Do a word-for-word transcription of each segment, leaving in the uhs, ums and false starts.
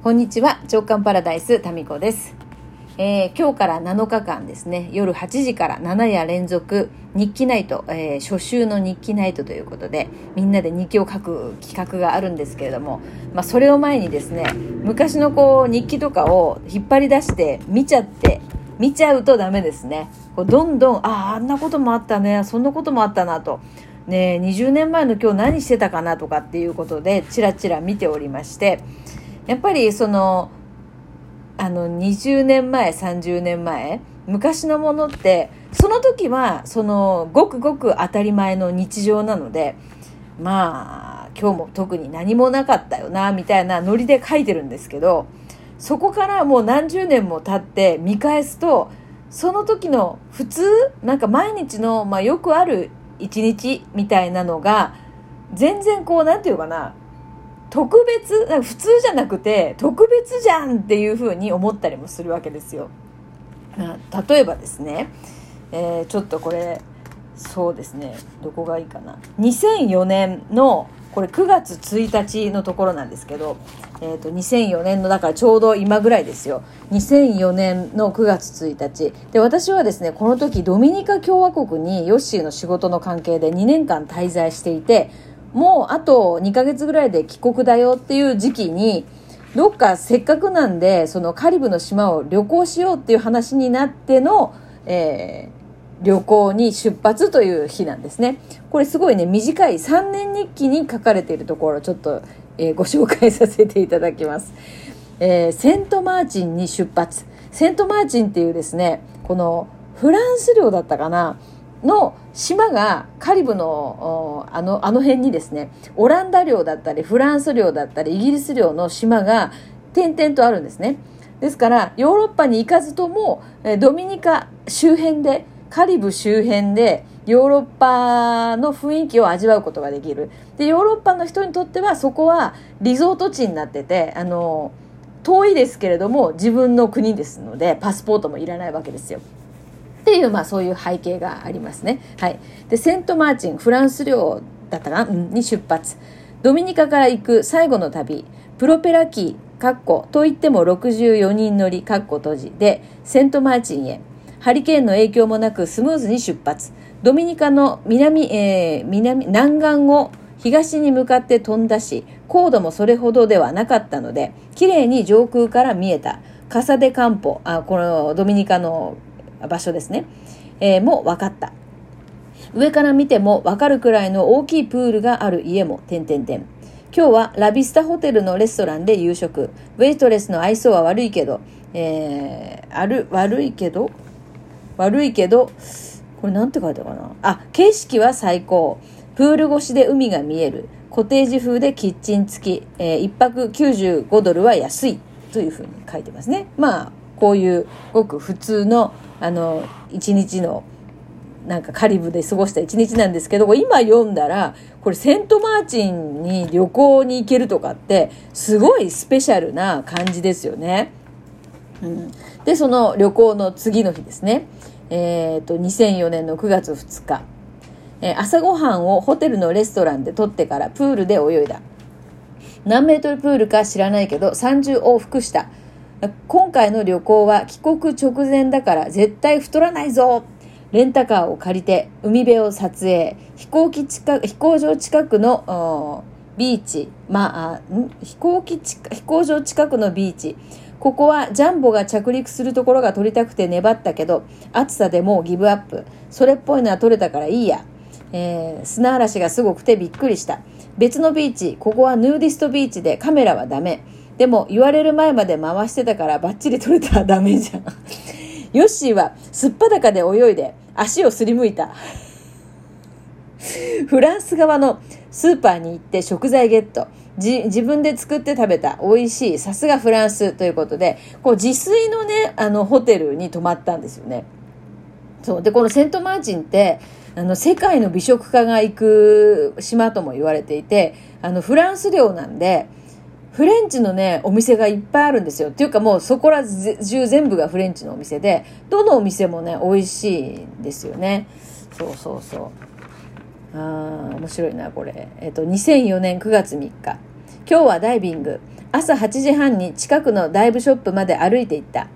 こんにちは、直感パラダイスタミコです。えー、今日からなのかかんですね、夜はちじからななや連続日記ナイト、えー、初週の日記ナイトということで、みんなで日記を書く企画があるんですけれども、まあ、それを前にですね、昔のこう日記とかを引っ張り出して見ちゃって見ちゃうとダメですね。こうどんどん、あああんなこともあったね、そんなこともあったなとね、にじゅうねんまえの今日何してたかなとかっていうことでチラチラ見ておりまして、やっぱりそのあのにじゅうねんまえさんじゅうねんまえ昔のものって、その時はそのごくごく当たり前の日常なので、まあ今日も特に何もなかったよなみたいなノリで書いてるんですけど、そこからもう何十年も経って見返すと、その時の普通なんか毎日の、まあ、よくある一日みたいなのが全然こうなんていうかな、特別なんか普通じゃなくて特別じゃんっていう風に思ったりもするわけですよ。例えばですね、えー、ちょっとこれそうですね、どこがいいかな、にせんよねんのこれくがつついたちのところなんですけど、えーと、にせんよねんのだからちょうど今ぐらいですよ。にせんよねんのくがつついたちで、私はですねこの時ドミニカ共和国にヨッシーの仕事の関係でにねんかん滞在していて、もうあとにかげつぐらいで帰国だよっていう時期に、どっかせっかくなんでそのカリブの島を旅行しようっていう話になっての、えー、旅行に出発という日なんですね。これすごいね、短いさんねんにっきに書かれているところをちょっと、えー、ご紹介させていただきます。えー、セントマーチンに出発。セントマーチンっていうですね、このフランス領だったかなの島がカリブのあの、あの辺にですね、オランダ領だったりフランス領だったりイギリス領の島が点々とあるんですね。ですからヨーロッパに行かずともドミニカ周辺で、カリブ周辺でヨーロッパの雰囲気を味わうことができる。で、ヨーロッパの人にとってはそこはリゾート地になってて、あの遠いですけれども自分の国ですのでパスポートもいらないわけですよっていう、まあ、そういう背景がありますね。はい、でセントマーチン、フランス領だったかな、うん、に出発。ドミニカから行く最後の旅、プロペラ機といってもろくじゅうよにんのり閉じでセントマーチンへ、ハリケーンの影響もなくスムーズに出発。ドミニカの 南,、えー、南, 南岸を東に向かって飛んだし、高度もそれほどではなかったので綺麗に上空から見えた。カサデカンポ、あこのドミニカの場所ですね、えー、も分かった。上から見ても分かるくらいの大きいプールがある家も点々点。今日はラビスタホテルのレストランで夕食。ウェイトレスの愛想は悪いけど、えー、ある悪いけど悪いけどこれなんて書いてあるかなあ、景色は最高。プール越しで海が見える。コテージ風でキッチン付き、えー、いっぱくきゅうじゅうごドルは安いというふうに書いてますね。まあこういうごく普通のあの一日のなんかカリブで過ごした一日なんですけど、今読んだらこれセントマーチンに旅行に行けるとかってすごいスペシャルな感じですよね。うん、でその旅行の次の日ですね、えー、とにせんよねんのくがつふつか、えー、朝ごはんをホテルのレストランで取ってからプールで泳いだ。何メートルプールか知らないけどさんじゅうおうふくした。今回の旅行は帰国直前だから絶対太らないぞ。レンタカーを借りて海辺を撮影。飛行機近飛行場近くのビーチ、まあ、あ飛行機近飛行場近くのビーチ。ここはジャンボが着陸するところが撮りたくて粘ったけど暑さでもうギブアップ。それっぽいのは撮れたからいいや。えー、砂嵐がすごくてびっくりした。別のビーチ、ここはヌーディストビーチでカメラはダメ。でも言われる前まで回してたからバッチリ撮れたらダメじゃん。ヨッシーはすっぱだかで泳いで足をすりむいた。フランス側のスーパーに行って食材ゲット。じ自分で作って食べた。美味しい。さすがフランスということで、こう自炊のね、あのホテルに泊まったんですよね。そうで、このセントマーチンってあの世界の美食家が行く島とも言われていて、あのフランス領なんでフレンチのねお店がいっぱいあるんですよ。っていうかもうそこら中全部がフレンチのお店で、どのお店もね美味しいんですよね。そうそうそう、あー面白いなこれ。えっとにせんよねんくがつみっか、今日はダイビング。朝はちじはんに近くのダイブショップまで歩いていった。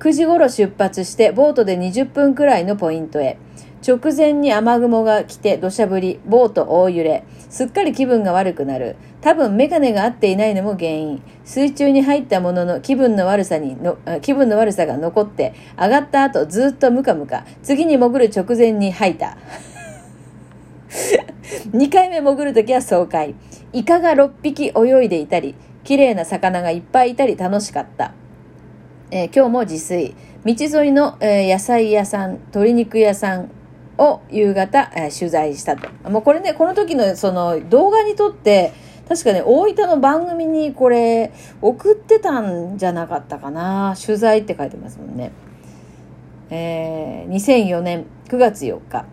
くじごろ出発してボートでにじゅっぷんくらいのポイントへ。直前に雨雲が来て土砂降り、ボート大揺れ。すっかり気分が悪くなる。多分メガネが合っていないのも原因。水中に入ったものの気分の悪さにの気分の悪さが残って、上がった後ずっとムカムカ。次に潜る直前に吐いた。にかいめ潜るときは爽快。イカがろっぴき泳いでいたり、綺麗な魚がいっぱいいたり楽しかった。えー、今日も自炊。道沿いの、えー、野菜屋さん、鶏肉屋さんを夕方、えー、取材したと。もうこれね、この時のその動画に撮って、確かね、大分の番組にこれ送ってたんじゃなかったかな。取材って書いてますもんね。えー、にせんよねんくがつよっか。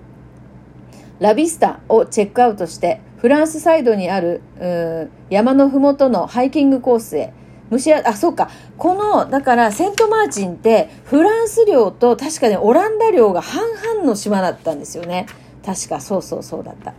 ラビスタをチェックアウトしてフランスサイドにある山のふもとのハイキングコースへ。虫やあそうかこのだからセントマーチンってフランス領と確かにオランダ領が半々の島だったんですよね。確かそうそうそうだった。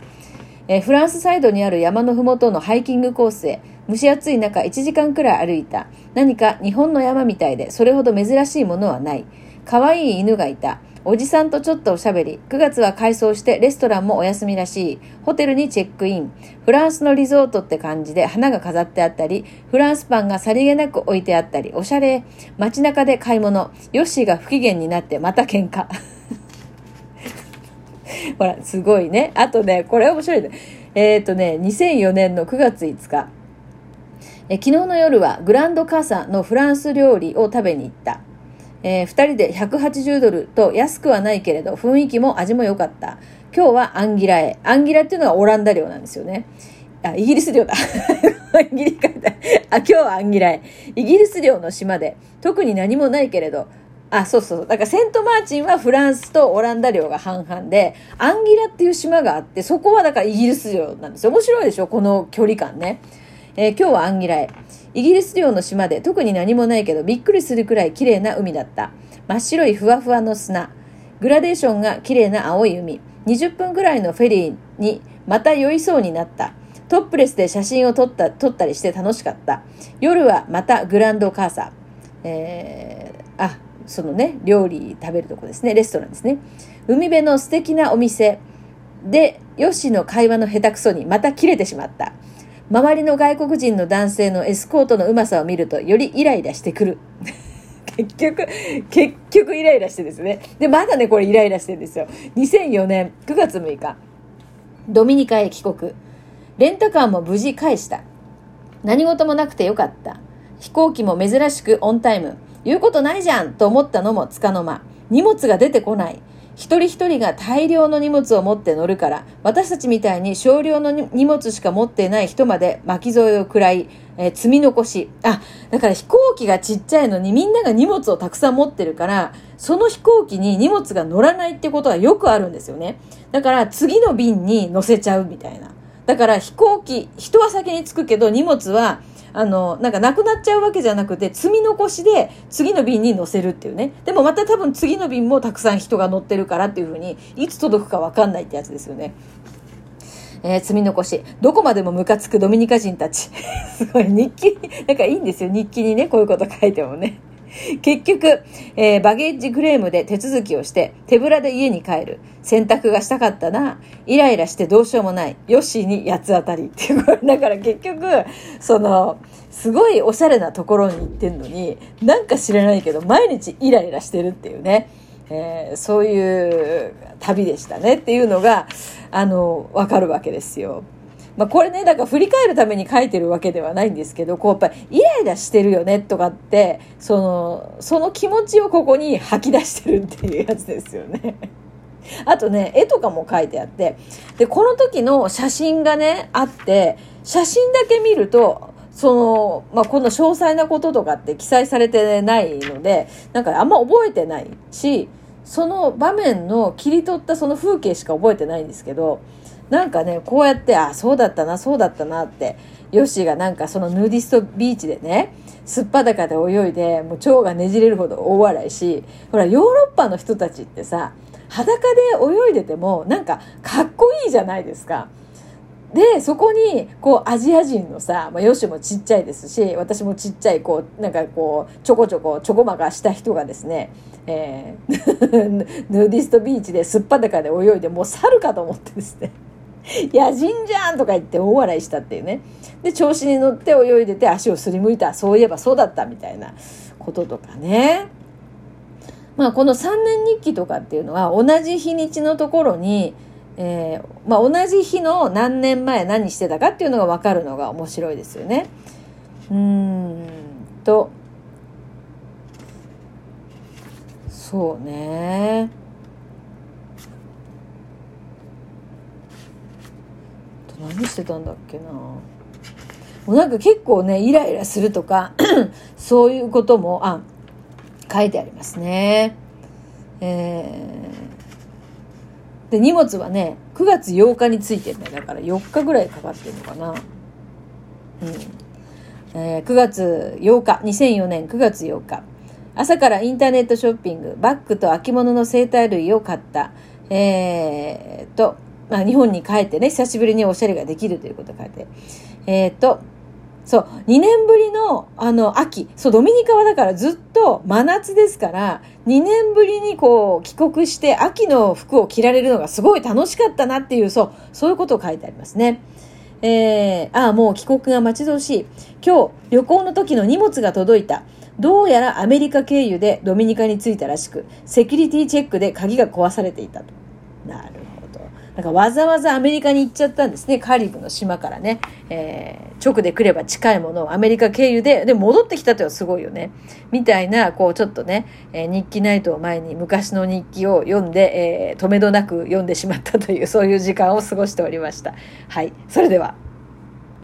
えフランスサイドにある山のふもとのハイキングコースへ。蒸し暑い中いちじかんくらい歩いた。何か日本の山みたいでそれほど珍しいものはない。可愛い犬がいた。おじさんとちょっとおしゃべり。くがつは改装してレストランもお休みらしい。ホテルにチェックイン。フランスのリゾートって感じで花が飾ってあったり、フランスパンがさりげなく置いてあったり、おしゃれ。街中で買い物。ヨッシーが不機嫌になってまた喧嘩。ほら、すごいね。あとね、これ面白いね。えっとね、にせんよねんのくがついつか。え昨日の夜はグランドカサのフランス料理を食べに行った。えー、ふたりでひゃくはちじゅうドルと安くはないけれど雰囲気も味も良かった。今日はアンギラへ。アンギラっていうのはオランダ領なんですよね。あ、イギリス領だ。アンギリかあ、今日はアンギラへ。イギリス領の島で特に何もないけれど、あ、そうそう、だからセントマーチンはフランスとオランダ領が半々で、アンギラっていう島があって、そこはだからイギリス領なんですよ。面白いでしょ、この距離感ね。えー、今日はアンギラへ。イギリス領の島で特に何もないけどびっくりするくらい綺麗な海だった。真っ白いふわふわの砂。グラデーションが綺麗な青い海。にじゅっぷんくらいのフェリーにまた酔いそうになった。トップレスで写真を撮った、撮ったりして楽しかった。夜はまたグランドカーサ。えー、あ、そのね、料理食べるとこですね。レストランですね。海辺の素敵なお店で、ヨッシーの会話の下手くそにまた切れてしまった。周りの外国人の男性のエスコートのうまさを見るとよりイライラしてくる。結局、結局イライラしてですね。で、まだね、これイライラしてるんですよ。にせんよねんくがつむいか。ドミニカへ帰国。レンタカーも無事返した。何事もなくてよかった。飛行機も珍しくオンタイム。言うことないじゃんと思ったのもつかの間。荷物が出てこない。一人一人が大量の荷物を持って乗るから、私たちみたいに少量の荷物しか持っていない人まで巻き添えを食らい、えー、積み残し。あ、だから飛行機がちっちゃいのにみんなが荷物をたくさん持ってるから、その飛行機に荷物が乗らないってことはよくあるんですよね。だから次の便に乗せちゃうみたいな。だから飛行機、人は先に着くけど荷物は、あの、なんかなくなっちゃうわけじゃなくて、積み残しで次の便に乗せるっていうね。でもまた多分次の便もたくさん人が乗ってるからっていうふうに、いつ届くかわかんないってやつですよね。えー、積み残し。どこまでもムカつくドミニカ人たち。すごい日記、なんかいいんですよ。日記にね、こういうこと書いてもね。結局、えー、バゲージクレームで手続きをして手ぶらで家に帰る。洗濯がしたかったな。イライラしてどうしようもない。ヨッシーに八つ当たりっていう。だから結局そのすごいおしゃれなところに行ってんのになんか知らないけど毎日イライラしてるっていうね、えー、そういう旅でしたねっていうのがあのわかるわけですよ。まあ、これね、だから振り返るために書いてるわけではないんですけど、こうやっぱりイライラしてるよねとかって、その、その気持ちをここに吐き出してるっていうやつですよね。あとね、絵とかも書いてあって、で、この時の写真がね、あって、写真だけ見ると、その、まあ、この詳細なこととかって記載されてないので、なんかあんま覚えてないし、その場面の切り取ったその風景しか覚えてないんですけど、なんかね、こうやって、あ、そうだったな、そうだったなって、ヨッシーがなんかそのヌーディストビーチでね、すっぱだかで泳いで、もう腸がねじれるほど大笑いし、ほら、ヨーロッパの人たちってさ、裸で泳いでても、なんか、かっこいいじゃないですか。でそこにこうアジア人のさ、まあ、ヨシもちっちゃいですし、私もちっちゃいこうなんかこうちょこちょこちょこまかした人がですね、えー、ヌーディストビーチですっぱだかで泳いでもう猿かと思ってですね野人じゃんとか言って大笑いしたっていうね。で調子に乗って泳いでて足をすりむいた、そういえばそうだったみたいなこととかね。まあこのさんねん日記とかっていうのは同じ日にちのところに、えーまあ、同じ日の何年前何してたかっていうのが分かるのが面白いですよね。うーんとそうね何してたんだっけな。もうなんか結構ねイライラするとかそういうこともあ書いてありますね。えー、で荷物はねくがつようかについてるね。だからよっかぐらいかかってるのかな。うんえー、くがつようかにせんよねんくがつようか朝からインターネットショッピング、バッグと秋物の生態類を買った。えーとまあ、日本に帰ってね久しぶりにおしゃれができるということを書いて、えっとそうにねんぶりのあの秋、そうドミニカはだからずっと真夏ですからにねんぶりにこう帰国して秋の服を着られるのがすごい楽しかったなっていう、そうそういうことを書いてありますね。えー、ああもう帰国が待ち遠しい。今日旅行の時の荷物が届いた。どうやらアメリカ経由でドミニカに着いたらしく、セキュリティチェックで鍵が壊されていたと。なるほど。なんかわざわざアメリカに行っちゃったんですね。カリブの島からね、えー、直で来れば近いものをアメリカ経由でで戻ってきたというのはすごいよねみたいな、こうちょっとね、えー、日記ナイトを前に昔の日記を読んで、えー、止めどなく読んでしまったという、そういう時間を過ごしておりました。はい、それでは。